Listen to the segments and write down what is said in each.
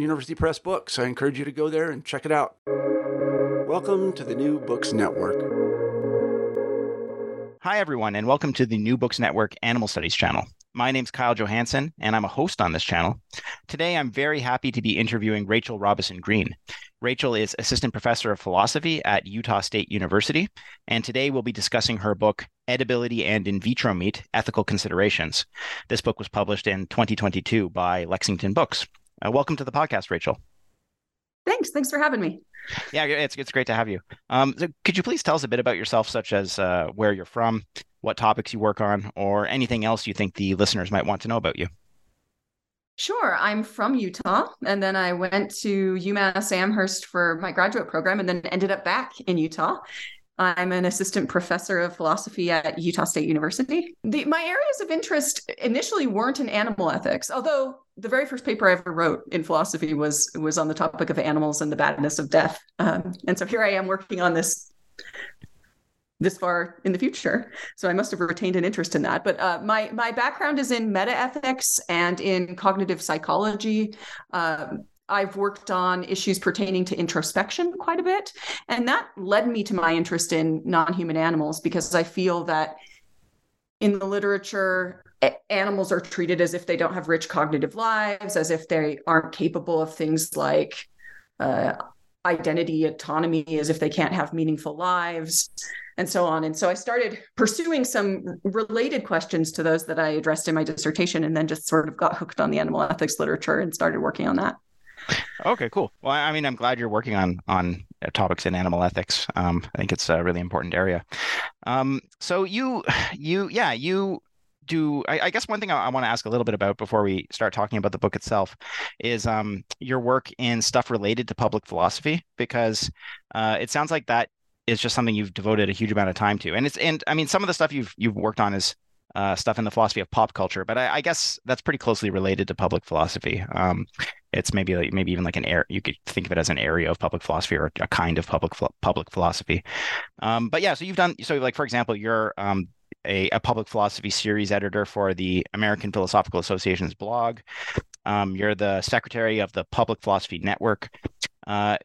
University Press books. I encourage you to go there and check it out. Welcome to the New Books Network. Hi, everyone, and welcome to the New Books Network Animal Studies channel. My name's Kyle Johannsen, and I'm a host on this channel. Today, I'm very happy to be interviewing Rachel Robison-Greene. Rachel is assistant professor of philosophy at Utah State University, and today we'll be discussing her book, Edibility and in Vitro Meat: Ethical Considerations. This book was published in 2022 by Lexington Books. Welcome to the podcast, Rachel. Thanks for having me. Yeah, it's great to have you. So could you please tell us a bit about yourself, such as where you're from, what topics you work on, or anything else you think the listeners might want to know about you? Sure. I'm from Utah, and then I went to UMass Amherst for my graduate program and then ended up back in Utah. I'm an assistant professor of philosophy at Utah State University. My areas of interest initially weren't in animal ethics, although the very first paper I ever wrote in philosophy was on the topic of animals and the badness of death. And so here I am working on this far in the future. So I must have retained an interest in that. But my background is in metaethics and in cognitive psychology. I've worked on issues pertaining to introspection quite a bit. And that led me to my interest in non-human animals, because I feel that in the literature, animals are treated as if they don't have rich cognitive lives, as if they aren't capable of things like identity, autonomy, as if they can't have meaningful lives, and so on. And so I started pursuing some related questions to those that I addressed in my dissertation, and then just sort of got hooked on the animal ethics literature and started working on that. Okay, cool. Well, I mean, I'm glad you're working on topics in animal ethics. I think it's a really important area. So you do, I guess one thing I want to ask a little bit about before we start talking about the book itself is your work in stuff related to public philosophy, because it sounds like that is just something you've devoted a huge amount of time to. And I mean, some of the stuff you've worked on is stuff in the philosophy of pop culture, but I guess that's pretty closely related to public philosophy. It's maybe even like an area, you could think of it as an area of public philosophy or a kind of public philosophy. But yeah, so you've done, so like, for example, you're a public philosophy series editor for the American Philosophical Association's blog. You're the secretary of the Public Philosophy Network.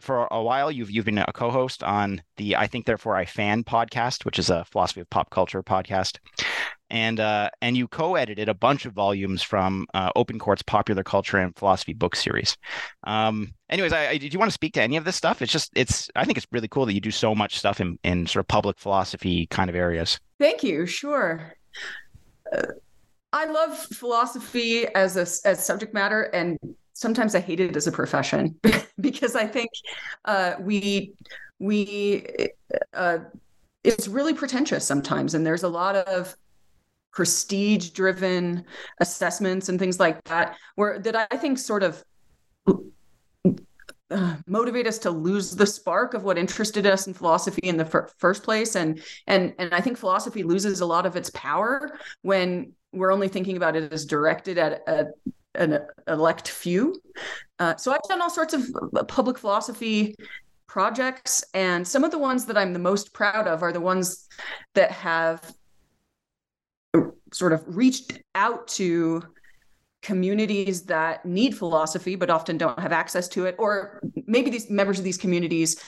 For a while, you've been a co-host on the I Think Therefore I Fan podcast, which is a philosophy of pop culture podcast. And you co-edited a bunch of volumes from Open Court's Popular Culture and Philosophy book series. Anyways, do you want to speak to any of this stuff? I think it's really cool that you do so much stuff in sort of public philosophy kind of areas. Thank you. Sure. I love philosophy as subject matter, and sometimes I hate it as a profession because I think we it's really pretentious sometimes, and there's a lot of prestige-driven assessments and things like that, that I think sort of motivate us to lose the spark of what interested us in philosophy in the first place. And I think philosophy loses a lot of its power when we're only thinking about it as directed at an elect few. So I've done all sorts of public philosophy projects. And some of the ones that I'm the most proud of are the ones that have sort of reached out to communities that need philosophy, but often don't have access to it. Or maybe these members of these communities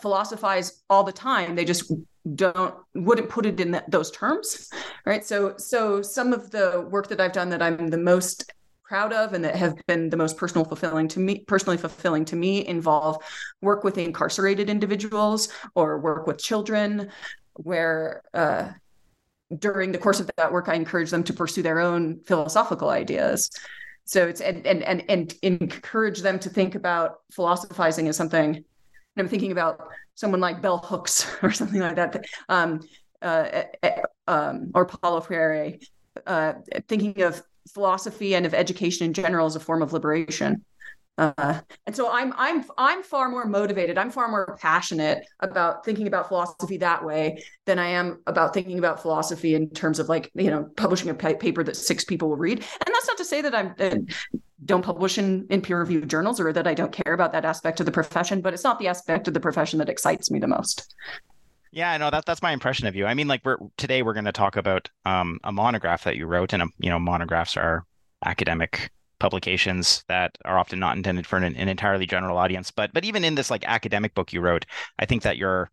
philosophize all the time. They just wouldn't put it in those terms, right? So some of the work that I've done that I'm the most proud of and that have been the most personally fulfilling to me involve work with incarcerated individuals or work with children, where during the course of that work, I encourage them to pursue their own philosophical ideas. So it's and encourage them to think about philosophizing as something. And I'm thinking about someone like bell hooks or something like that, or Paulo Freire, thinking of philosophy and of education in general as a form of liberation. And so I'm far more motivated. I'm far more passionate about thinking about philosophy that way than I am about thinking about philosophy in terms of, like, you know, publishing a paper that 6 people will read. And that's not to say that I don't publish in peer-reviewed journals or that I don't care about that aspect of the profession, but it's not the aspect of the profession that excites me the most. Yeah, no, that's my impression of you. I mean, like, today we're going to talk about a monograph that you wrote, and monographs are academic publications that are often not intended for an entirely general audience. But even in this, like, academic book you wrote, I think that your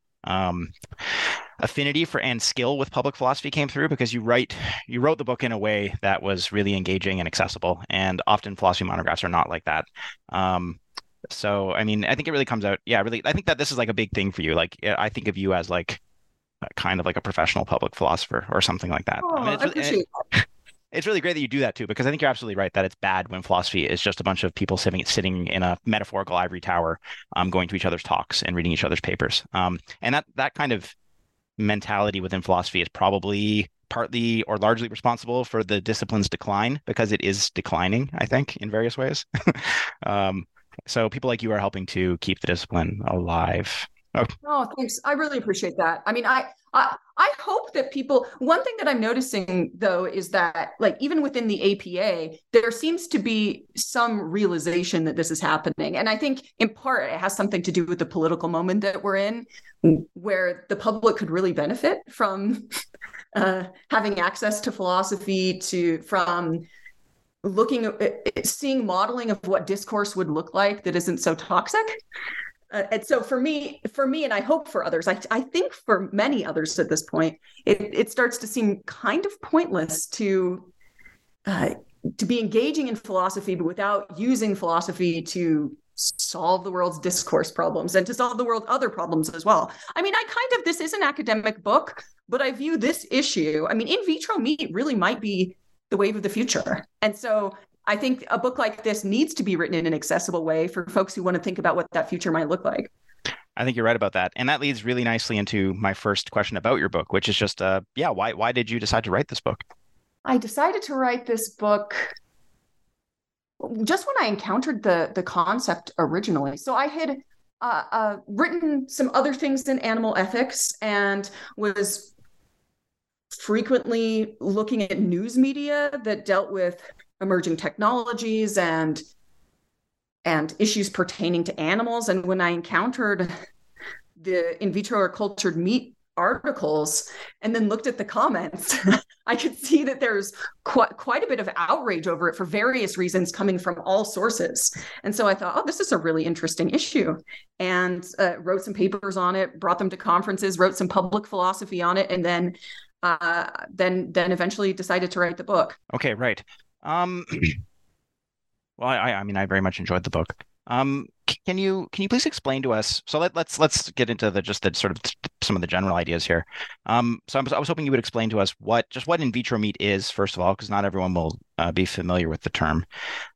affinity for and skill with public philosophy came through, because you wrote the book in a way that was really engaging and accessible. And often philosophy monographs are not like that. So, I mean, I think it really comes out. Yeah, really. I think that this is, like, a big thing for you. Like, I think of you as, like, kind of like a professional public philosopher or something like that. Oh, I mean, I appreciate that. It's really great that you do that too, because I think you're absolutely right that it's bad when philosophy is just a bunch of people sitting in a metaphorical ivory tower, going to each other's talks and reading each other's papers. And that kind of mentality within philosophy is probably partly or largely responsible for the discipline's decline, because it is declining, I think, in various ways. So people like you are helping to keep the discipline alive. Oh, thanks. I really appreciate that. I mean, I hope that people, one thing that I'm noticing though, is that, like, even within the APA, there seems to be some realization that this is happening. And I think in part, it has something to do with the political moment that we're in, where the public could really benefit from having access to philosophy, from seeing modeling of what discourse would look like that isn't so toxic. And so for me, and I hope for others, I think for many others at this point, it starts to seem kind of pointless to be engaging in philosophy, but without using philosophy to solve the world's discourse problems and to solve the world's other problems as well. I mean, this is an academic book, but I view this issue, I mean, in vitro meat really might be the wave of the future. And so I think a book like this needs to be written in an accessible way for folks who want to think about what that future might look like. I think you're right about that. And that leads really nicely into my first question about your book, which is just, why did you decide to write this book? I decided to write this book just when I encountered the concept originally. So I had written some other things in animal ethics and was frequently looking at news media that dealt with emerging technologies and issues pertaining to animals. And when I encountered the in vitro or cultured meat articles and then looked at the comments, I could see that there's quite a bit of outrage over it for various reasons coming from all sources. And so I thought, oh, this is a really interesting issue, and wrote some papers on it, brought them to conferences, wrote some public philosophy on it, and then eventually decided to write the book. Okay, right. Well, I mean, I very much enjoyed the book. Can you please explain to us? So let's get into the sort of some of the general ideas here. So I was hoping you would explain to us what in vitro meat is, first of all, because not everyone will be familiar with the term.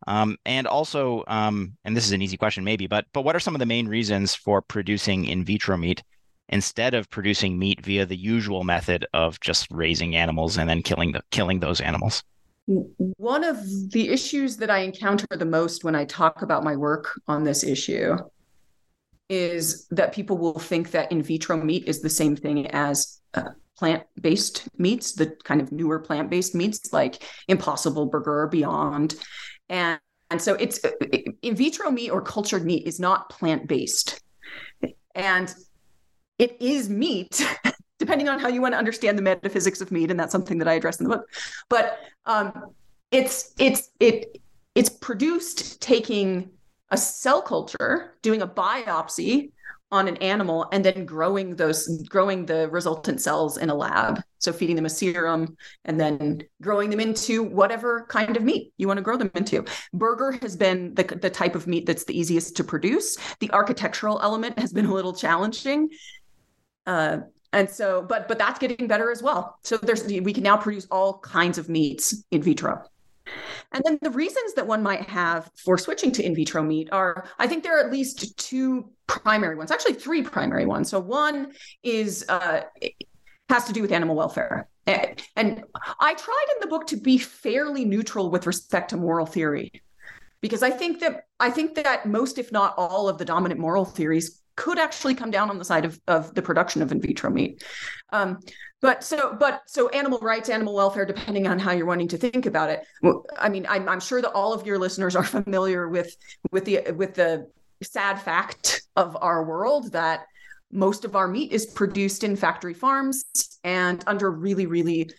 And also, and this is an easy question maybe, but what are some of the main reasons for producing in vitro meat instead of producing meat via the usual method of just raising animals and then killing those animals? One of the issues that I encounter the most when I talk about my work on this issue is that people will think that in vitro meat is the same thing as plant-based meats, the kind of newer plant-based meats like Impossible Burger or Beyond. And so in vitro meat or cultured meat is not plant-based. And it is meat, depending on how you want to understand the metaphysics of meat. And that's something that I address in the book, but it's produced taking a cell culture, doing a biopsy on an animal, and then growing the resultant cells in a lab. So feeding them a serum and then growing them into whatever kind of meat you want to grow them into. Burger has been the type of meat that's the easiest to produce. The architectural element has been a little challenging. And so, but that's getting better as well. So we can now produce all kinds of meats in vitro. And then the reasons that one might have for switching to in vitro meat are, I think there are at least two primary ones, actually three primary ones. So one is, has to do with animal welfare. And I tried in the book to be fairly neutral with respect to moral theory, because I think that most, if not all, of the dominant moral theories could actually come down on the side of the production of in vitro meat. But so animal rights, animal welfare, depending on how you're wanting to think about it. I mean, I'm sure that all of your listeners are familiar with the sad fact of our world that most of our meat is produced in factory farms and under really, really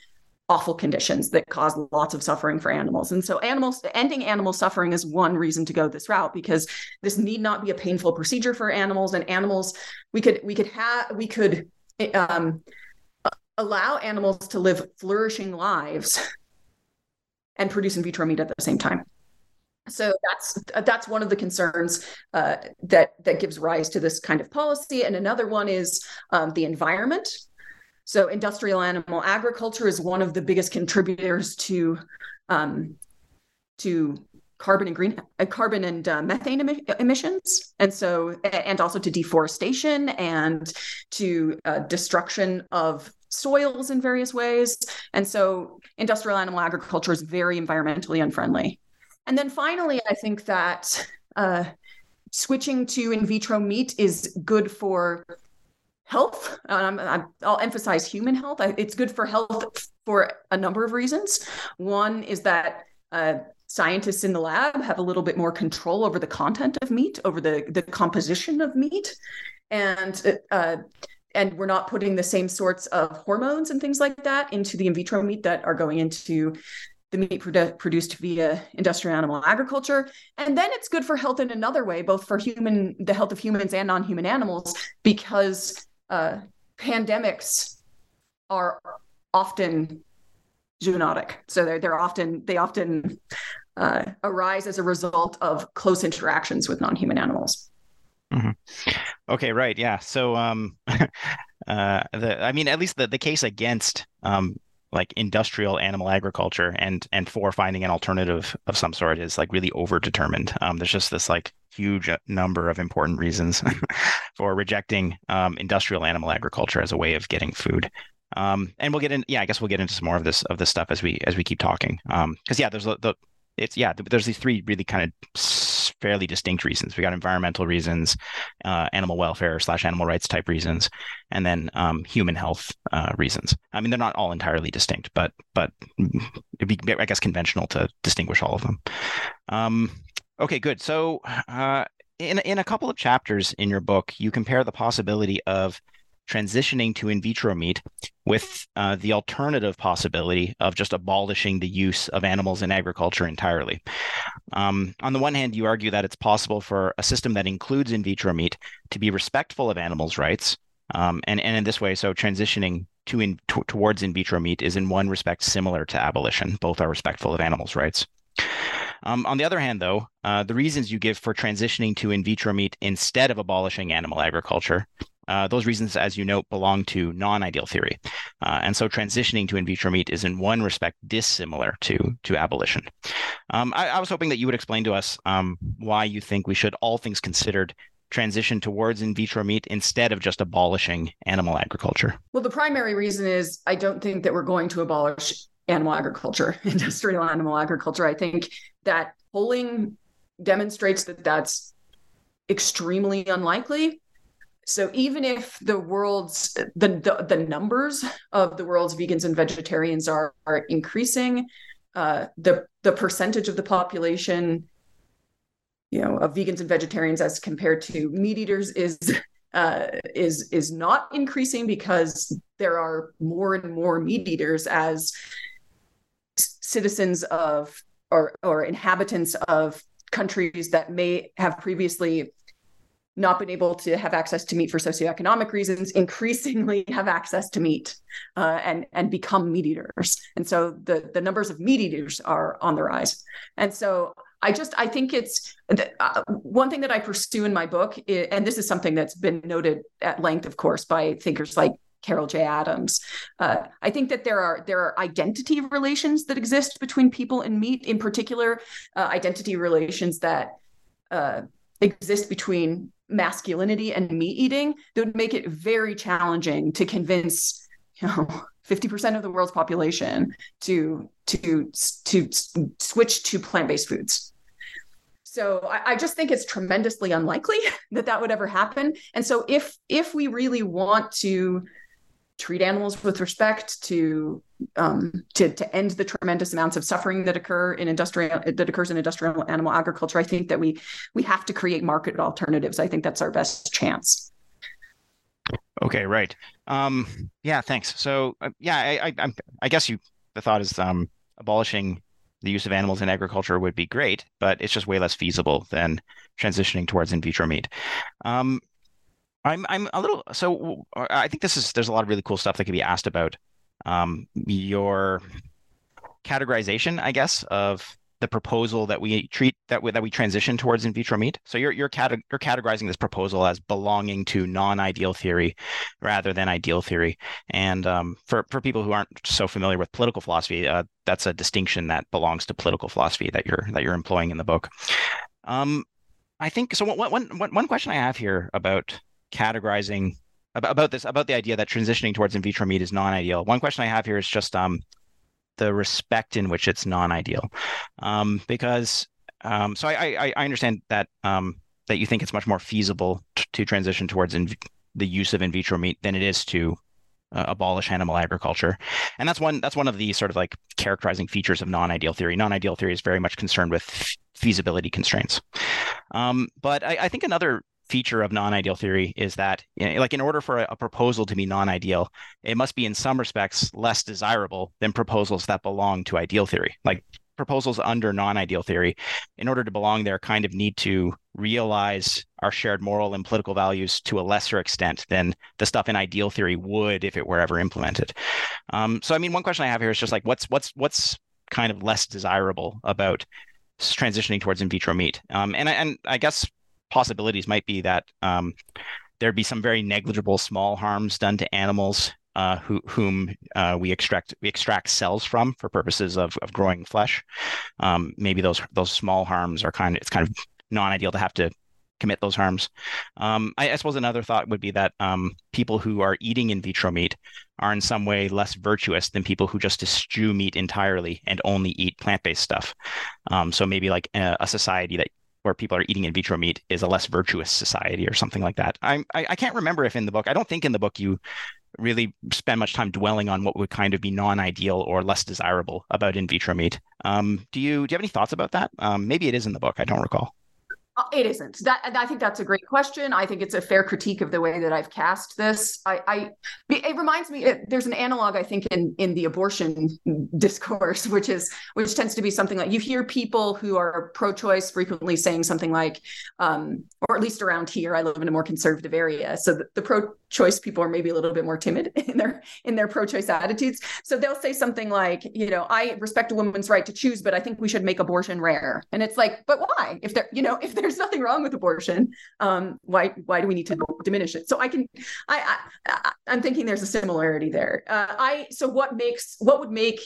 awful conditions that cause lots of suffering for animals. And so ending animal suffering is one reason to go this route, because this need not be a painful procedure for animals, and we could allow animals to live flourishing lives and produce in vitro meat at the same time. So that's one of the concerns that gives rise to this kind of policy. And another one is the environment. So industrial animal agriculture is one of the biggest contributors to carbon and methane emissions, and so, and also to deforestation and to destruction of soils in various ways. And so industrial animal agriculture is very environmentally unfriendly. And then finally, I think that switching to in vitro meat is good for health. I'll emphasize human health. It's good for health for a number of reasons. One is that scientists in the lab have a little bit more control over the content of meat, over the composition of meat, and we're not putting the same sorts of hormones and things like that into the in vitro meat that are going into the meat produced via industrial animal agriculture. And then it's good for health in another way, both for the health of humans and non-human animals, because pandemics are often zoonotic. So they often arise as a result of close interactions with non-human animals. Mm-hmm. Okay, right, yeah. So at least the case against like industrial animal agriculture and for finding an alternative of some sort is like really overdetermined. There's just this like huge number of important reasons for rejecting industrial animal agriculture as a way of getting food. And we'll get in. Yeah, I guess we'll get into some more of this stuff as we keep talking. Because there's these three really kind of fairly distinct reasons. We got environmental reasons, animal welfare / animal rights type reasons, and then human health reasons. I mean, they're not all entirely distinct, but it'd be, I guess, conventional to distinguish all of them. Okay, good. So in a couple of chapters in your book, you compare the possibility of transitioning to in vitro meat with the alternative possibility of just abolishing the use of animals in agriculture entirely. On the one hand, you argue that it's possible for a system that includes in vitro meat to be respectful of animals' rights. And in this way, so transitioning towards in vitro meat is in one respect similar to abolition. Both are respectful of animals' rights. On the other hand, though, the reasons you give for transitioning to in vitro meat instead of abolishing animal agriculture, those reasons, as you note, belong to non-ideal theory. And so transitioning to in vitro meat is in one respect dissimilar to abolition. I was hoping that you would explain to us why you think we should, all things considered, transition towards in vitro meat instead of just abolishing animal agriculture. Well, the primary reason is I don't think that we're going to abolish animal agriculture, industrial animal agriculture. I think that polling demonstrates that that's extremely unlikely. So even if the world's the numbers of the world's vegans and vegetarians are increasing, the percentage of the population, you know, of vegans and vegetarians as compared to meat eaters is is not increasing because there are more and more meat eaters as citizens of or inhabitants of countries that may have previously not been able to have access to meat for socioeconomic reasons, increasingly have access to meat and become meat eaters. And so the numbers of meat eaters are on the rise. And so I think it's one thing that I pursue in my book, is, and this is something that's been noted at length, of course, by thinkers like Carol J. Adams. I think that there are identity relations that exist between people and meat, in particular, identity relations that exist between masculinity and meat eating that would make it very challenging to convince, 50% of the world's population to switch to plant-based foods. So I just think it's tremendously unlikely that would ever happen. And so if we really want to treat animals with respect, to end the tremendous amounts of suffering that occurs in industrial animal agriculture, I think that we have to create market alternatives. I think that's our best chance. Okay, right. Yeah, thanks. So I guess the thought is abolishing the use of animals in agriculture would be great, but it's just way less feasible than transitioning towards in vitro meat. I think there's a lot of really cool stuff that could be asked about your categorization, I guess, of the proposal that we that we transition towards in vitro meat. So you're categorizing this proposal as belonging to non-ideal theory rather than ideal theory. And for people who aren't so familiar with political philosophy, that's a distinction that belongs to political philosophy that you're employing in the book. I think so. One question I have here about categorizing about the idea that transitioning towards in vitro meat is non-ideal. One question I have here is just the respect in which it's non-ideal, because I understand that you think it's much more feasible to transition towards the use of in vitro meat than it is to abolish animal agriculture, and that's one of the sort of like characterizing features of non-ideal theory. Non-ideal theory is very much concerned with feasibility constraints, but I think another feature of non-ideal theory is that, in order for a proposal to be non-ideal, it must be in some respects less desirable than proposals that belong to ideal theory. Like proposals under non-ideal theory, in order to belong there, kind of need to realize our shared moral and political values to a lesser extent than the stuff in ideal theory would if it were ever implemented. One question I have here is just like, what's kind of less desirable about transitioning towards in vitro meat? And I guess possibilities might be that there'd be some very negligible small harms done to animals whom we extract cells from for purposes of growing flesh. Maybe those small harms are kind of non-ideal to have to commit those harms. I suppose another thought would be that people who are eating in vitro meat are in some way less virtuous than people who just eschew meat entirely and only eat plant-based stuff. So maybe like a society that where people are eating in vitro meat is a less virtuous society or something like that. I can't remember if in the book, I don't think in the book you really spend much time dwelling on what would kind of be non-ideal or less desirable about in vitro meat. Do you have any thoughts about that? Maybe it is in the book. I don't recall. It isn't. I think that's a great question. I think it's a fair critique of the way that I've cast this. It reminds me, there's an analog, I think, in the abortion discourse, which tends to be something like, you hear people who are pro-choice frequently saying something like, or at least around here, I live in a more conservative area, so the pro-choice people are maybe a little bit more timid in their pro-choice attitudes. So they'll say something like, I respect a woman's right to choose, but I think we should make abortion rare. And it's like, but why? If there's nothing wrong with abortion, why do we need to diminish it? So I'm thinking there's a similarity there. What would make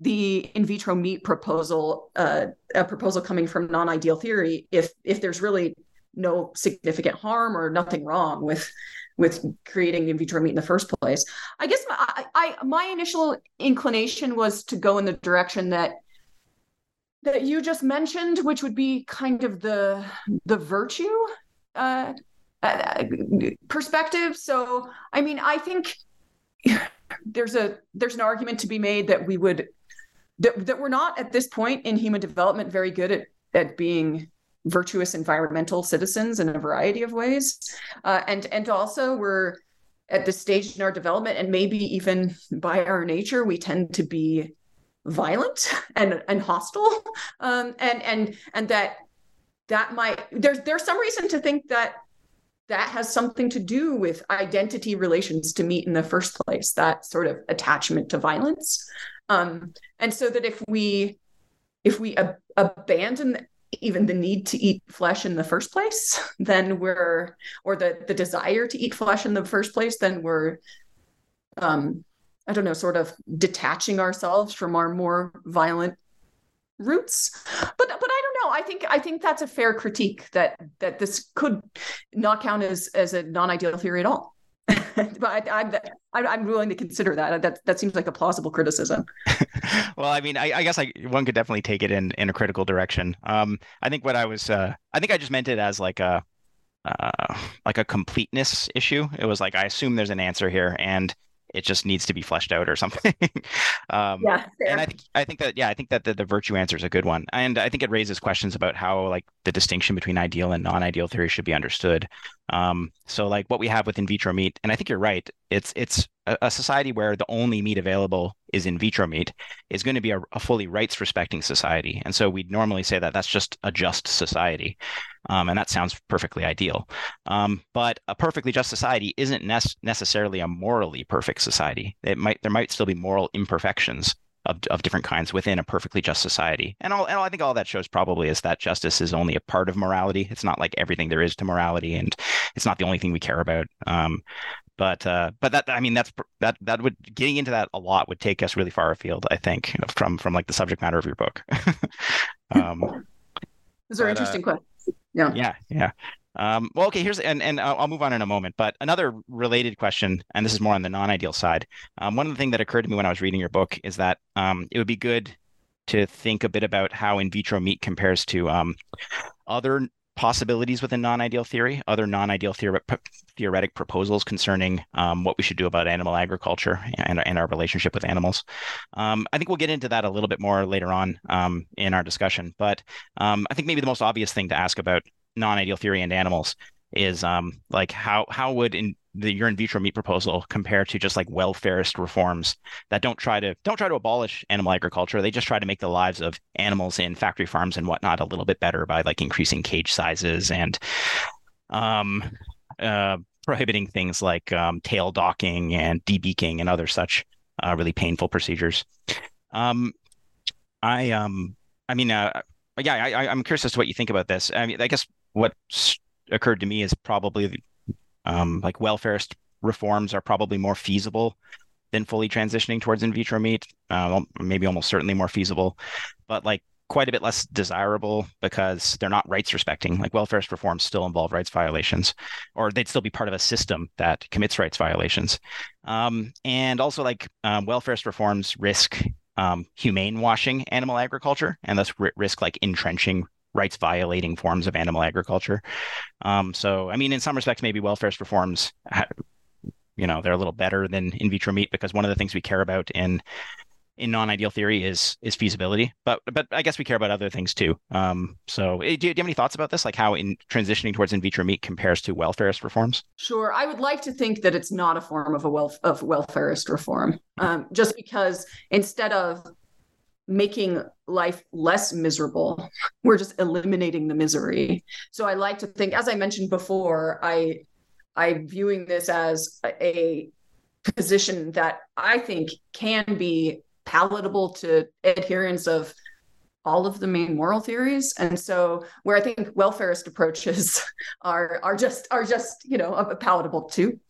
the in vitro meat proposal a proposal coming from non-ideal theory if there's really no significant harm or nothing wrong with creating in vitro meat in the first place? I guess my initial inclination was to go in the direction that you just mentioned, which would be kind of the virtue perspective. So, I think there's an argument to be made that that we're not at this point in human development very good at being virtuous environmental citizens in a variety of ways. And also we're at this stage in our development, and maybe even by our nature, we tend to be violent and hostile. And that might, there's some reason to think that has something to do with identity relations to meat in the first place, that sort of attachment to violence. And so that if we abandon even the need to eat flesh in the first place, then the desire to eat flesh in the first place, then we're, sort of detaching ourselves from our more violent roots. But I don't know. I think that's a fair critique that this could not count as a non-ideal theory at all. But I'm willing to consider that. That seems like a plausible criticism. Well, I mean, I guess one could definitely take it in a critical direction. I think what I was, I think I just meant it as like a completeness issue. It was like, I assume there's an answer here, and it just needs to be fleshed out or something. Yeah, fair. And I think that the virtue answer is a good one, and I think it raises questions about how like the distinction between ideal and non-ideal theory should be understood. So like what we have with in vitro meat, and I think you're right, it's a society where the only meat available is in vitro meat is going to be a fully rights-respecting society. And so we'd normally say that that's just a just society. And that sounds perfectly ideal. But a perfectly just society isn't necessarily a morally perfect society. There might still be moral imperfections of different kinds within a perfectly just society. And I think all that shows probably is that justice is only a part of morality. It's not like everything there is to morality, and it's not the only thing we care about. But that, I mean, that would, getting into that a lot would take us really far afield, I think, from like the subject matter of your book. Those are interesting questions. Yeah. Well, okay, here's, and I'll move on in a moment, but another related question, and this is more on the non-ideal side. One of the things that occurred to me when I was reading your book is that it would be good to think a bit about how in vitro meat compares to other possibilities within non-ideal theory, other non-ideal theoretic proposals concerning what we should do about animal agriculture and our relationship with animals. I think we'll get into that a little bit more later on in our discussion, but I think maybe the most obvious thing to ask about non-ideal theory and animals is like how would your in vitro meat proposal compare to just like welfarist reforms that don't try to abolish animal agriculture. They just try to make the lives of animals in factory farms and whatnot a little bit better by like increasing cage sizes and prohibiting things like tail docking and debeaking and other such really painful procedures. I'm curious as to what you think about this. I mean, I guess what occurred to me is probably like welfarist reforms are probably more feasible than fully transitioning towards in vitro meat, maybe almost certainly more feasible, but like quite a bit less desirable because they're not rights respecting. Like welfarist reforms still involve rights violations, or they'd still be part of a system that commits rights violations. And also like welfarist reforms risk humane washing animal agriculture, and thus risk like entrenching rights violating forms of animal agriculture. So, I mean, in some respects, maybe welfarist reforms, they're a little better than in vitro meat because one of the things we care about in non-ideal theory is feasibility. But I guess we care about other things too. So, do you have any thoughts about this, like how in transitioning towards in vitro meat compares to welfarist reforms? Sure, I would like to think that it's not a form of a welfarist reform, just because instead of making life less miserable, we're just eliminating the misery. So I like to think, as I mentioned before, I'm viewing this as a position that I think can be palatable to adherents of all of the main moral theories. And so where I think welfarist approaches are just palatable to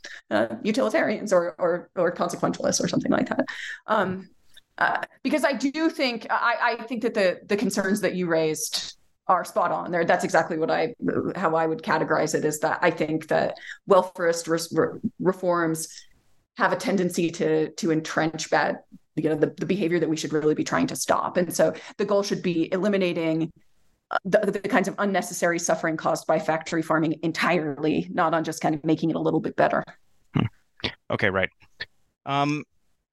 utilitarians or consequentialists or something like that. Because I do think, I think that the concerns that you raised are spot on there. That's exactly how I would categorize it, is that I think that welfarist reforms have a tendency to entrench bad, the behavior that we should really be trying to stop. And so the goal should be eliminating the kinds of unnecessary suffering caused by factory farming entirely, not on just kind of making it a little bit better. Okay, right.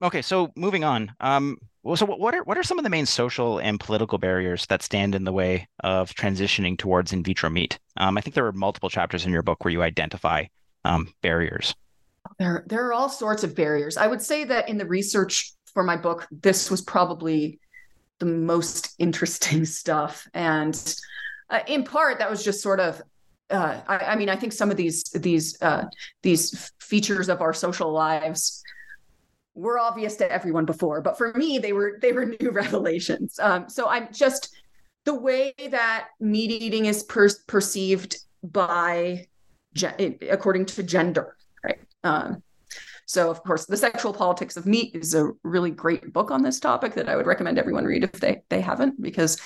Okay, so moving on. So what are some of the main social and political barriers that stand in the way of transitioning towards in vitro meat? I think there were multiple chapters in your book where you identify barriers. There are all sorts of barriers. I would say that in the research for my book, this was probably the most interesting stuff. And in part, that was just sort of, I think some of these features of our social lives were obvious to everyone before, but for me, they were new revelations. So I'm just, the way that meat eating is perceived by, according to gender, right? So of course, The Sexual Politics of Meat is a really great book on this topic that I would recommend everyone read if they haven't, because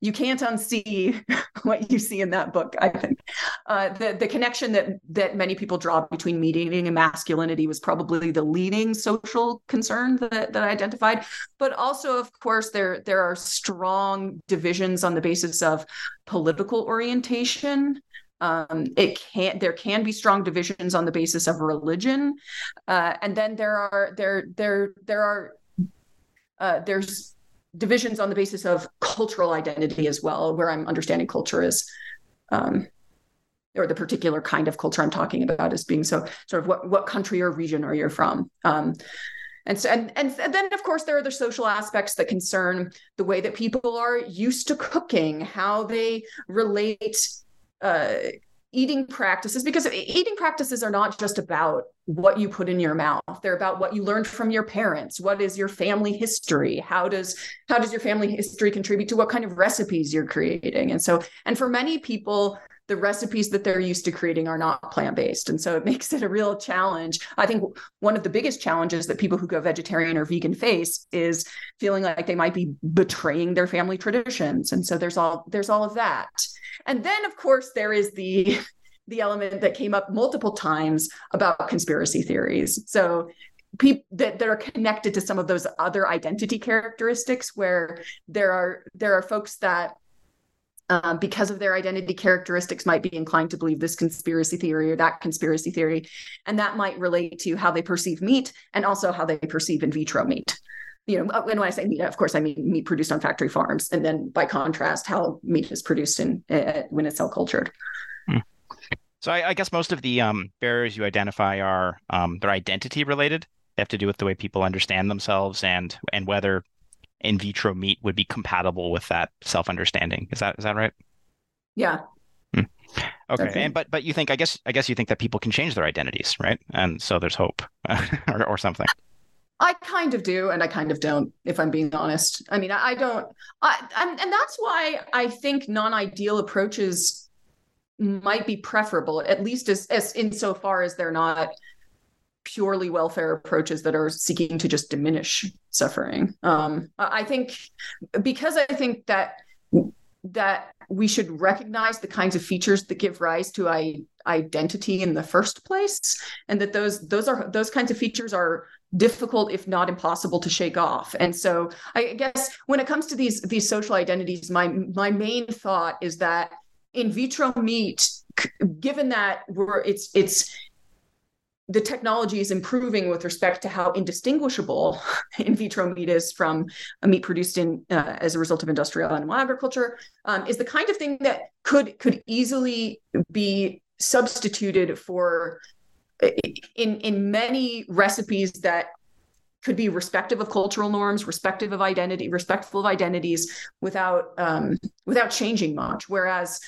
you can't unsee what you see in that book, I think. The connection that many people draw between meat eating and masculinity was probably the leading social concern that I identified. But also, of course, there are strong divisions on the basis of political orientation. There can be strong divisions on the basis of religion, and then there's divisions on the basis of cultural identity as well, where I'm understanding culture is, or the particular kind of culture I'm talking about as being so sort of what country or region are you from. And then, of course, there are the social aspects that concern the way that people are used to cooking, how they relate eating practices, because eating practices are not just about what you put in your mouth. They're about what you learned from your parents. What is your family history? How does your family history contribute to what kind of recipes you're creating? And for many people, the recipes that they're used to creating are not plant-based. And so it makes it a real challenge. I think one of the biggest challenges that people who go vegetarian or vegan face is feeling like they might be betraying their family traditions. And so there's all of that. And then, of course, there is the element that came up multiple times about conspiracy theories. So people that are connected to some of those other identity characteristics, where there are folks that, because of their identity characteristics, might be inclined to believe this conspiracy theory or that conspiracy theory. And that might relate to how they perceive meat and also how they perceive in vitro meat. You know, and when I say meat, of course, I mean meat produced on factory farms. And then by contrast, how meat is produced when it's cell cultured. So I guess most of the barriers you identify are they're identity related. They have to do with the way people understand themselves and whether in vitro meat would be compatible with that self-understanding. Is that right? Yeah. Hmm. Okay. Okay. But you think, I guess you think that people can change their identities, right? And so there's hope or something. I kind of do. And I kind of don't, if I'm being honest. I mean, and that's why I think non-ideal approaches might be preferable, at least as insofar as they're not purely welfare approaches that are seeking to just diminish suffering. I think that we should recognize the kinds of features that give rise to identity in the first place, and that those kinds of features are difficult, if not impossible, to shake off. And so I guess when it comes to these social identities, my main thought is that in vitro meat, given that the technology is improving with respect to how indistinguishable in vitro meat is from a meat produced in as a result of industrial animal agriculture, is the kind of thing that could easily be substituted for in many recipes that could be respective of cultural norms, respective of identity, respectful of identities, without changing much. Whereas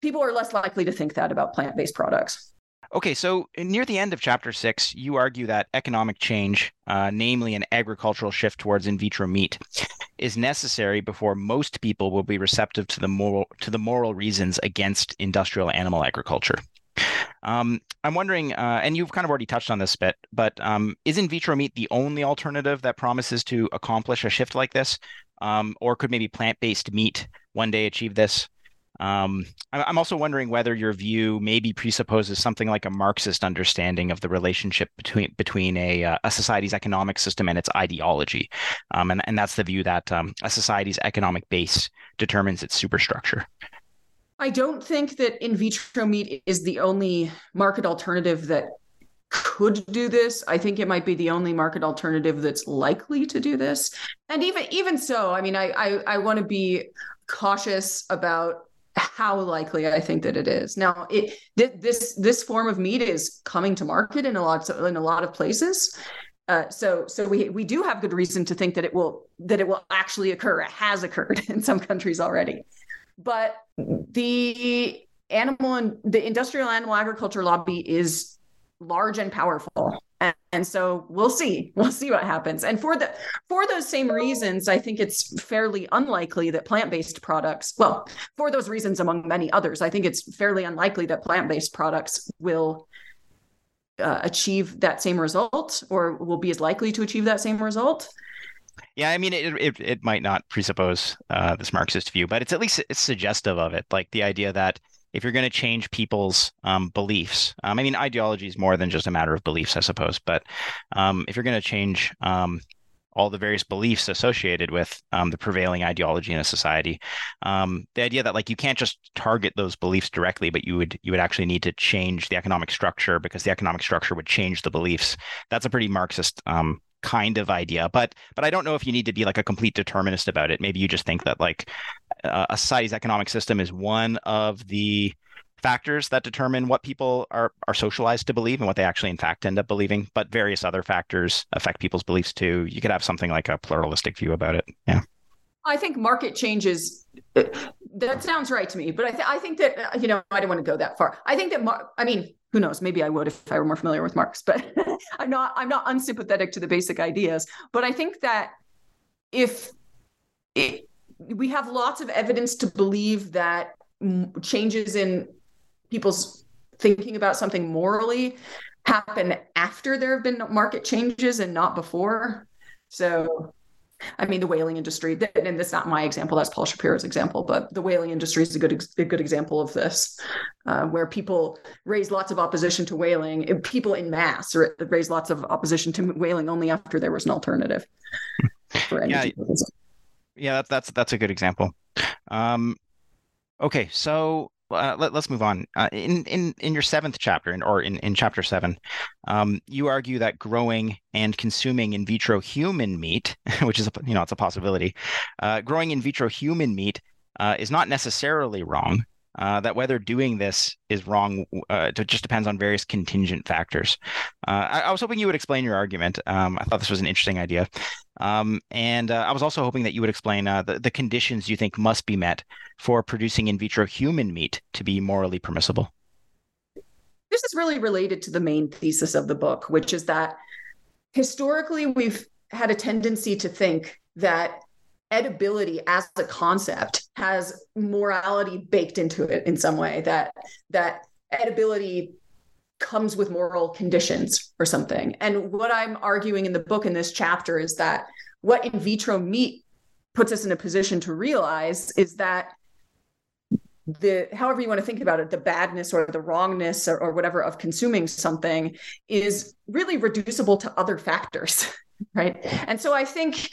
people are less likely to think that about plant-based products. Okay, so near the end of chapter 6, you argue that economic change, namely an agricultural shift towards in vitro meat, is necessary before most people will be receptive to the moral reasons against industrial animal agriculture. I'm wondering, and you've kind of already touched on this bit, but is in vitro meat the only alternative that promises to accomplish a shift like this, or could maybe plant-based meat one day achieve this? I'm also wondering whether your view maybe presupposes something like a Marxist understanding of the relationship between a society's economic system and its ideology. And that's the view that a society's economic base determines its superstructure. I don't think that in vitro meat is the only market alternative that could do this. I think it might be the only market alternative that's likely to do this. And even so, I mean, I want to be cautious about how likely I think that it is. Now, this form of meat is coming to market in a lot of places. So we do have good reason to think that it will actually occur. It has occurred in some countries already. But the industrial animal agriculture lobby is large and powerful. And so we'll see. We'll see what happens. And for those same reasons, I think it's fairly unlikely that plant-based products, well, for those reasons among many others, I think it's fairly unlikely that plant-based products will achieve that same result, or will be as likely to achieve that same result. Yeah, I mean, it might not presuppose this Marxist view, but it's at least suggestive of it. Like the idea that if you're going to change people's beliefs, I mean, ideology is more than just a matter of beliefs, I suppose. But if you're going to change all the various beliefs associated with the prevailing ideology in a society, the idea that like you can't just target those beliefs directly, but you would actually need to change the economic structure, because the economic structure would change the beliefs. That's a pretty Marxist kind of idea, but I don't know if you need to be like a complete determinist about it. Maybe you just think that like a society's economic system is one of the factors that determine what people are socialized to believe and what they actually in fact end up believing, but various other factors affect people's beliefs too. You could have something like a pluralistic view about it. Yeah. I think market changes, that sounds right to me, but I think that, you know, I don't want to go that far. I think that, I mean, who knows, maybe I would if I were more familiar with Marx, but I'm not unsympathetic to the basic ideas, but I think that we have lots of evidence to believe that changes in people's thinking about something morally happen after there have been market changes and not before. So, I mean, the whaling industry, and that's not my example, that's Paul Shapiro's example, but the whaling industry is a good example of this, where people raise lots of opposition to whaling, people in mass raise lots of opposition to whaling only after there was an alternative. Yeah, that's a good example. Okay, so let's move on. In your seventh chapter, in chapter 7, you argue that growing and consuming in vitro human meat, which is it's a possibility, growing in vitro human meat is not necessarily wrong. That whether doing this is wrong just depends on various contingent factors. I was hoping you would explain your argument. I thought this was an interesting idea. And I was also hoping that you would explain the conditions you think must be met for producing in vitro human meat to be morally permissible. This is really related to the main thesis of the book, which is that historically we've had a tendency to think that edibility as a concept has morality baked into it in some way, that edibility comes with moral conditions or something. And what I'm arguing in the book in this chapter is that what in vitro meat puts us in a position to realize is that however you want to think about it, the badness or the wrongness or whatever of consuming something is really reducible to other factors. Right. And so I think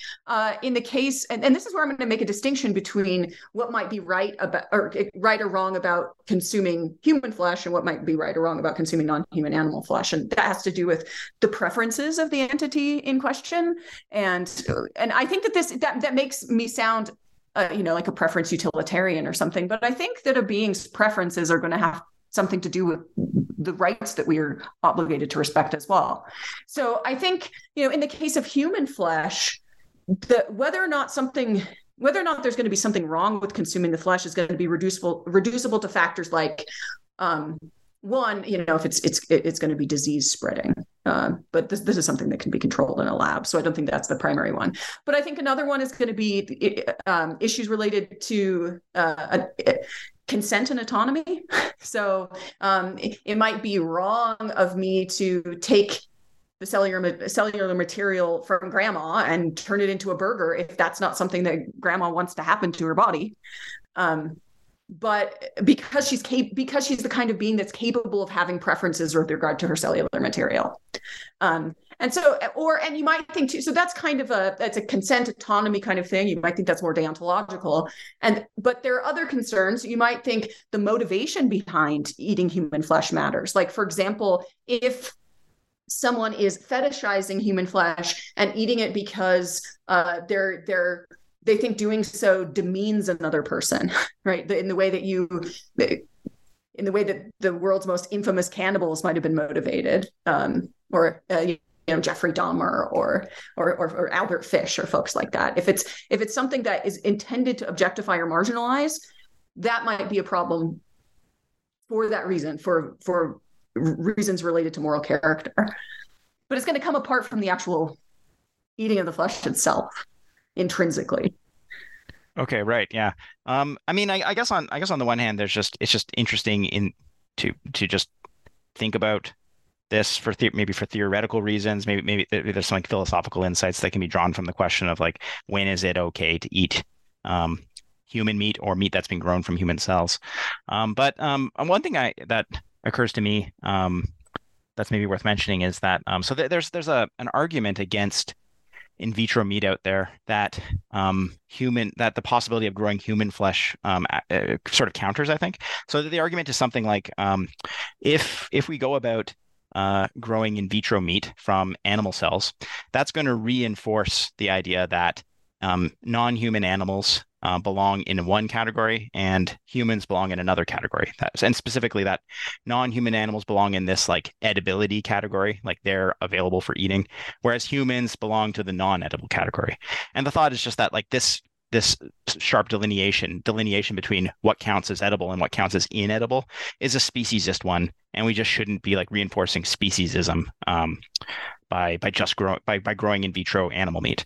in the case, and this is where I'm going to make a distinction between what might be right or wrong about consuming human flesh and what might be right or wrong about consuming non-human animal flesh. And that has to do with the preferences of the entity in question. And I think that that makes me sound, like a preference utilitarian or something. But I think that a being's preferences are going to have something to do with the rights that we are obligated to respect as well. So I think, in the case of human flesh, whether or not there's going to be something wrong with consuming the flesh is going to be reducible to factors like, one, if it's going to be disease spreading. But this is something that can be controlled in a lab. So I don't think that's the primary one. But I think another one is going to be issues related to consent and autonomy. So it might be wrong of me to take the cellular material from grandma and turn it into a burger if that's not something that grandma wants to happen to her body. But because she's the kind of being that's capable of having preferences with regard to her cellular material. And you might think too, so that's kind of that's a consent autonomy kind of thing. You might think that's more deontological. But there are other concerns. You might think the motivation behind eating human flesh matters. Like, for example, if someone is fetishizing human flesh and eating it because they think doing so demeans another person, right? In the way that the world's most infamous cannibals might have been motivated, Jeffrey Dahmer or Albert Fish or folks like that. If it's something that is intended to objectify or marginalize, that might be a problem for that reason, for reasons related to moral character. But it's going to come apart from the actual eating of the flesh itself intrinsically. Okay, right, yeah. I guess on the one hand, it's just interesting to just think about this maybe for theoretical reasons. Maybe there's some like philosophical insights that can be drawn from the question of like, when is it okay to eat human meat or meat that's been grown from human cells? But one thing that occurs to me that's maybe worth mentioning is that there's an argument against in vitro meat out there that that the possibility of growing human flesh sort of counters, I think. So the argument is something like, if we go about growing in vitro meat from animal cells, that's going to reinforce the idea that non-human animals belong in one category and humans belong in another category. And specifically that non-human animals belong in this like edibility category, like they're available for eating, whereas humans belong to the non-edible category. And the thought is just that like this sharp delineation between what counts as edible and what counts as inedible is a speciesist one. And we just shouldn't be like reinforcing speciesism by growing in vitro animal meat.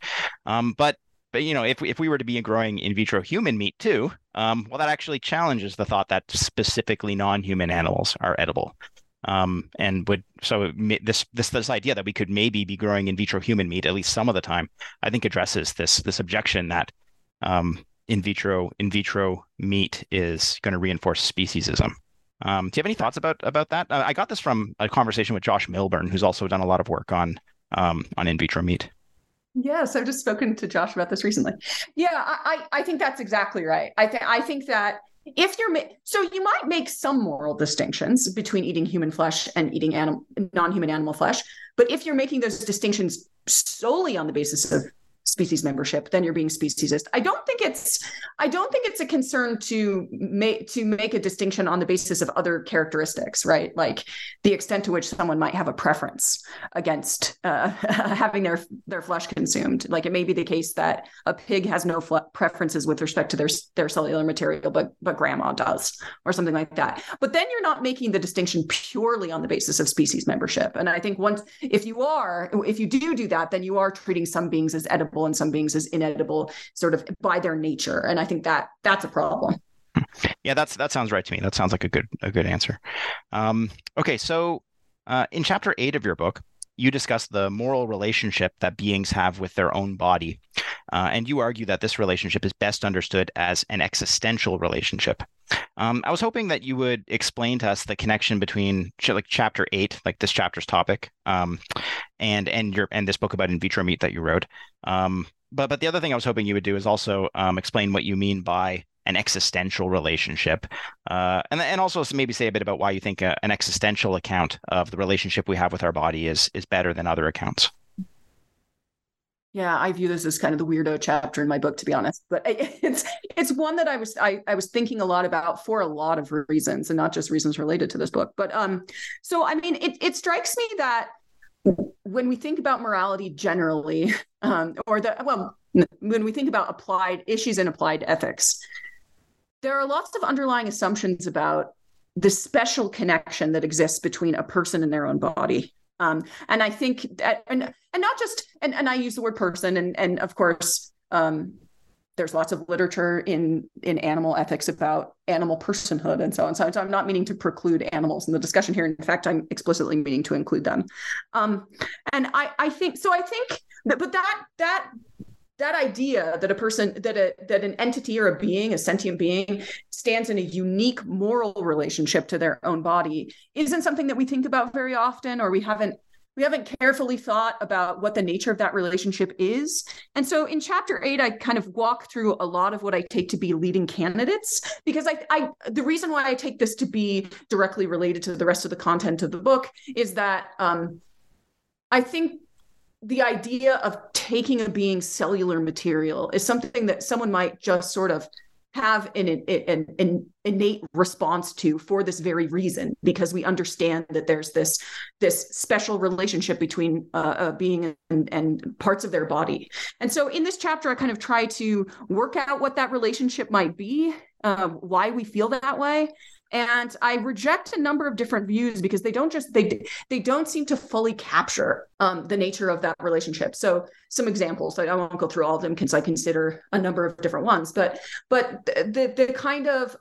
But you know, if we were to be growing in vitro human meat too, that actually challenges the thought that specifically non-human animals are edible, and this idea that we could maybe be growing in vitro human meat at least some of the time, I think addresses this objection that in vitro meat is going to reinforce speciesism. Do you have any thoughts about that? I got this from a conversation with Josh Milburn, who's also done a lot of work on in vitro meat. Yes, I've just spoken to Josh about this recently. Yeah, I think that's exactly right. I think that so you might make some moral distinctions between eating human flesh and eating non-human animal flesh, but if you're making those distinctions solely on the basis of species membership, then you're being speciesist. I don't think it's a concern to make a distinction on the basis of other characteristics, right? Like the extent to which someone might have a preference against having their flesh consumed. Like it may be the case that a pig has no preferences with respect to their cellular material, but grandma does, or something like that. But then you're not making the distinction purely on the basis of species membership. And I think if you do that, then you are treating some beings as edible and some beings as inedible, sort of by their nature, and I think that that's a problem. Yeah, that sounds right to me. That sounds like a good answer. Okay, so in chapter 8 of your book, you discuss the moral relationship that beings have with their own body, and you argue that this relationship is best understood as an existential relationship. I was hoping that you would explain to us the connection between like chapter 8, like this chapter's topic, and this book about in vitro meat that you wrote. But the other thing I was hoping you would do is also explain what you mean by an existential relationship, and also maybe say a bit about why you think an existential account of the relationship we have with our body is better than other accounts. Yeah, I view this as kind of the weirdo chapter in my book, to be honest. But it's one that I was thinking a lot about for a lot of reasons, and not just reasons related to this book. But so I mean, it strikes me that when we think about morality generally, when we think about applied issues and applied ethics, there are lots of underlying assumptions about the special connection that exists between a person and their own body. And I think that, and not just, and I use the word person, and of course, there's lots of literature in animal ethics about animal personhood and so on. So I'm not meaning to preclude animals in the discussion here. In fact, I'm explicitly meaning to include them. That idea that an entity or a being, a sentient being, stands in a unique moral relationship to their own body isn't something that we think about very often, or we haven't carefully thought about what the nature of that relationship is. And so in chapter 8, I kind of walk through a lot of what I take to be leading candidates, because the reason why I take this to be directly related to the rest of the content of the book is that I think the idea of taking a being's cellular material is something that someone might just sort of have an innate response to for this very reason, because we understand that there's this special relationship between a being and parts of their body. And so in this chapter, I kind of try to work out what that relationship might be, why we feel that way. And I reject a number of different views because they don't just, they don't seem to fully capture the nature of that relationship. So some examples, I won't go through all of them because I consider a number of different ones, but the kind of,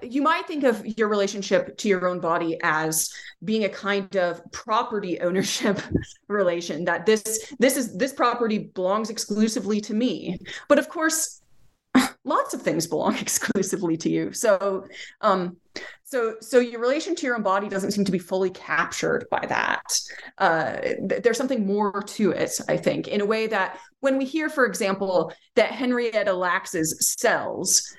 you might think of your relationship to your own body as being a kind of property ownership relation, that this property belongs exclusively to me. But of course, lots of things belong exclusively to you. So your relation to your own body doesn't seem to be fully captured by that. There's something more to it, I think, in a way that when we hear, for example, that Henrietta Lacks' cells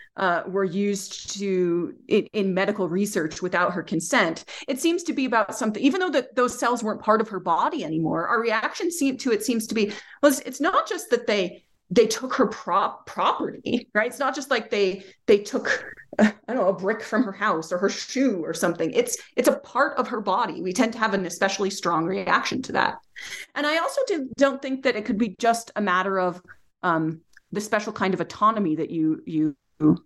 were used to in medical research without her consent, it seems to be about something, even though that those cells weren't part of her body anymore, our reaction to it seems to be, well, it's not just that they took her property, right? It's not just like they took, I don't know, a brick from her house or her shoe or something. It's a part of her body. We tend to have an especially strong reaction to that. And I also don't think that it could be just a matter of the special kind of autonomy that you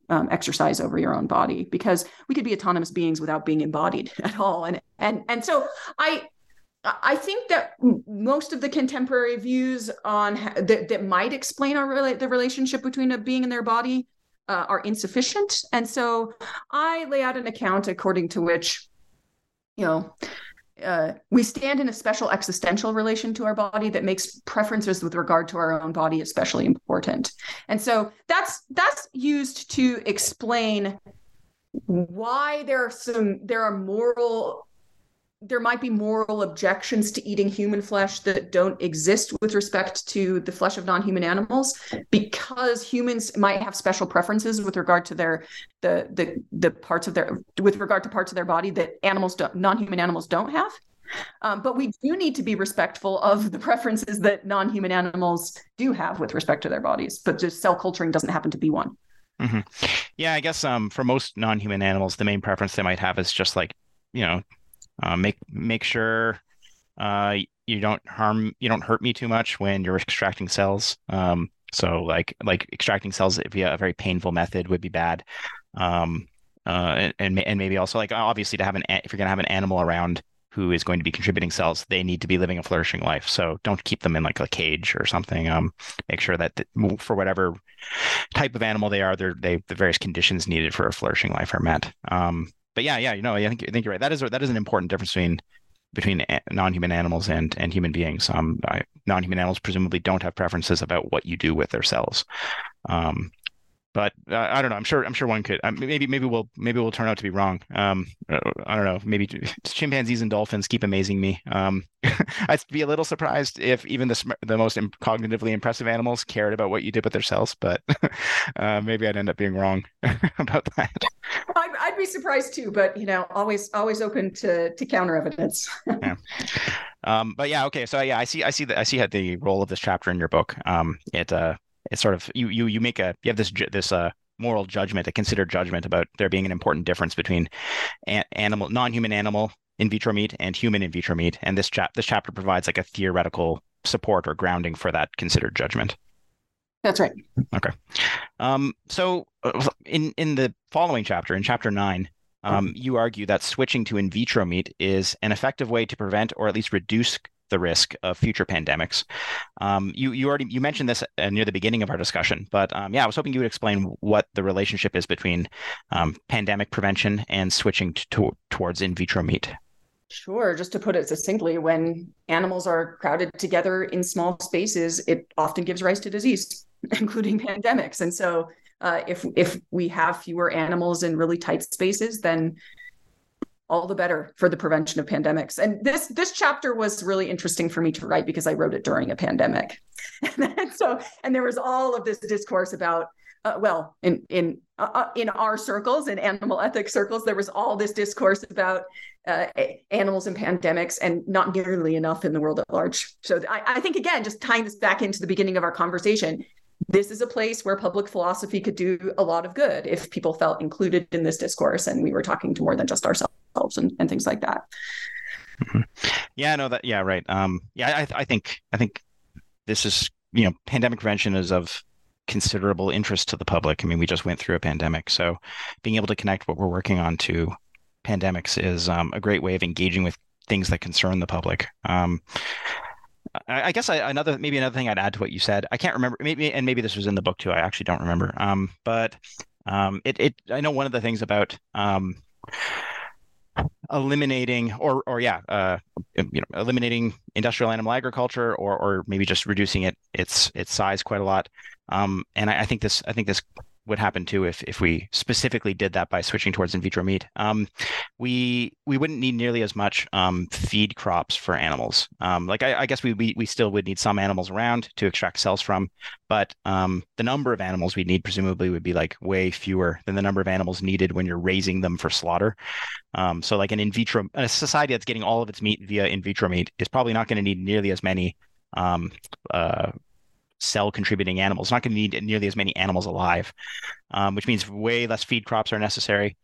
exercise over your own body, because we could be autonomous beings without being embodied at all. And so I think that most of the contemporary views on that might explain the relationship between a being and their body are insufficient. And so I lay out an account according to which, we stand in a special existential relation to our body that makes preferences with regard to our own body especially important. And so that's used to explain why there might be moral objections to eating human flesh that don't exist with respect to the flesh of non-human animals, because humans might have special preferences with regard to parts of their body that non-human animals don't have. But we do need to be respectful of the preferences that non-human animals do have with respect to their bodies, but just cell culturing doesn't happen to be one. Mm-hmm. Yeah, I guess for most non-human animals, the main preference they might have is just like, make sure you don't hurt me too much when you're extracting cells. So like extracting cells via a very painful method would be bad. And maybe also, like, obviously if you're going to have an animal around who is going to be contributing cells, they need to be living a flourishing life. So don't keep them in like a cage or something. Make sure that for whatever type of animal they are, the various conditions needed for a flourishing life are met. But I think you're right. That is an important difference between non-human animals and human beings. Non-human animals presumably don't have preferences about what you do with their cells. But I don't know. I'm sure one could. Maybe we'll turn out to be wrong. I don't know. Maybe chimpanzees and dolphins keep amazing me. I'd be a little surprised if even the most cognitively impressive animals cared about what you did with their cells. But maybe I'd end up being wrong about that. I'd be surprised too. But always open to counter evidence. Yeah. Okay. So I see how the role of this chapter in your book. It's sort of you make you have this moral judgment, a considered judgment about there being an important difference between non-human animal in vitro meat and human in vitro meat, and this chapter provides like a theoretical support or grounding for that considered judgment. That's right. Okay. So in the following chapter, in chapter 9, you argue that switching to in vitro meat is an effective way to prevent or at least reduce the risk of future pandemics. You mentioned this near the beginning of our discussion, but I was hoping you would explain what the relationship is between pandemic prevention and switching towards in vitro meat. Sure. Just to put it succinctly, when animals are crowded together in small spaces, it often gives rise to disease, including pandemics. And so if we have fewer animals in really tight spaces, then all the better for the prevention of pandemics. And this chapter was really interesting for me to write because I wrote it during a pandemic. And there was all of this discourse about in our circles, in animal ethics circles, there was all this discourse about animals and pandemics, and not nearly enough in the world at large. So I think, again, just tying this back into the beginning of our conversation, this is a place where public philosophy could do a lot of good if people felt included in this discourse and we were talking to more than just ourselves and things like that. Mm-hmm. Yeah, no, that, yeah, right. I think this is, pandemic prevention is of considerable interest to the public. I mean, we just went through a pandemic, so being able to connect what we're working on to pandemics is a great way of engaging with things that concern the public. I guess another thing I'd add to what you said, I can't remember, maybe this was in the book too. I actually don't remember. But I know one of the things about eliminating industrial animal agriculture, or maybe just reducing its size quite a lot. And I think this would happen too if we specifically did that by switching towards in vitro meat. We wouldn't need nearly as much feed crops for animals. I guess we still would need some animals around to extract cells from, but the number of animals we'd need presumably would be like way fewer than the number of animals needed when you're raising them for slaughter. So like a society that's getting all of its meat via in vitro meat is probably not going to need nearly as many cell contributing animals, not going to need nearly as many animals alive, which means way less feed crops are necessary,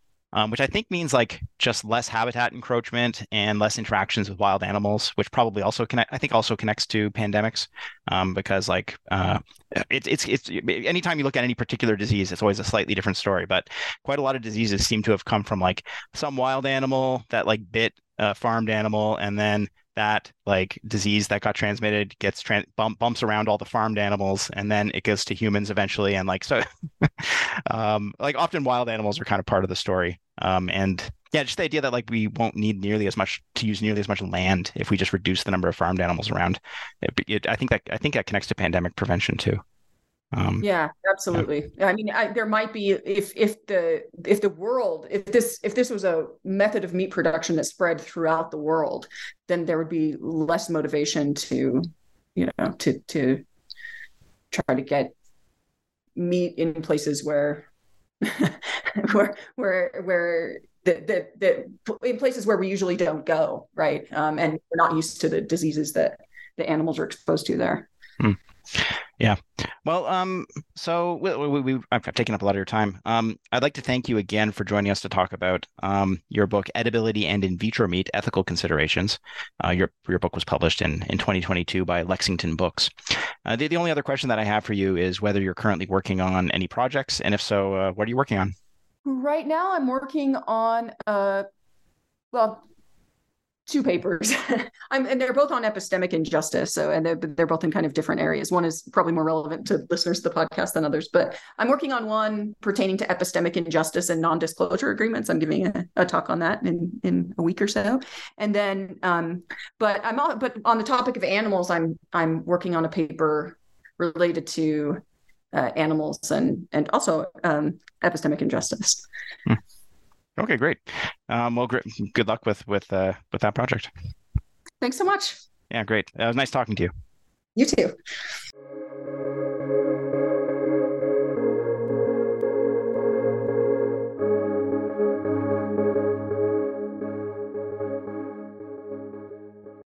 which I think means like just less habitat encroachment and less interactions with wild animals, which probably also connects to pandemics, because like it's anytime you look at any particular disease, it's always a slightly different story, but quite a lot of diseases seem to have come from like some wild animal that like bit a farmed animal, and then that like disease that got transmitted gets bumps around all the farmed animals, and then it goes to humans eventually. And like, so like often wild animals are kind of part of the story. And yeah, just the idea that like we won't need nearly as much land if we just reduce the number of farmed animals around. I think that connects to pandemic prevention too. Yeah, absolutely. Yeah. I mean, there might be, if this was a method of meat production that spread throughout the world, then there would be less motivation to try to get meat in places where in places where we usually don't go, right? And we're not used to the diseases that the animals are exposed to there. Mm. Yeah. Well, so I've taken up a lot of your time. I'd like to thank you again for joining us to talk about your book, Edibility and in Vitro Meat: Ethical Considerations. Your book was published in 2022 by Lexington Books. The only other question that I have for you is whether you're currently working on any projects, and if so, what are you working on? Right now, I'm working on two papers, and they're both on epistemic injustice. So, and they're both in kind of different areas. One is probably more relevant to listeners to the podcast than others, but I'm working on one pertaining to epistemic injustice and non-disclosure agreements. I'm giving a talk on that in a week or so. And then, but on the topic of animals, I'm working on a paper related to animals and also epistemic injustice. Hmm. Okay, great. Well, good luck with that project. Thanks so much. Yeah, great. It was nice talking to you. You too.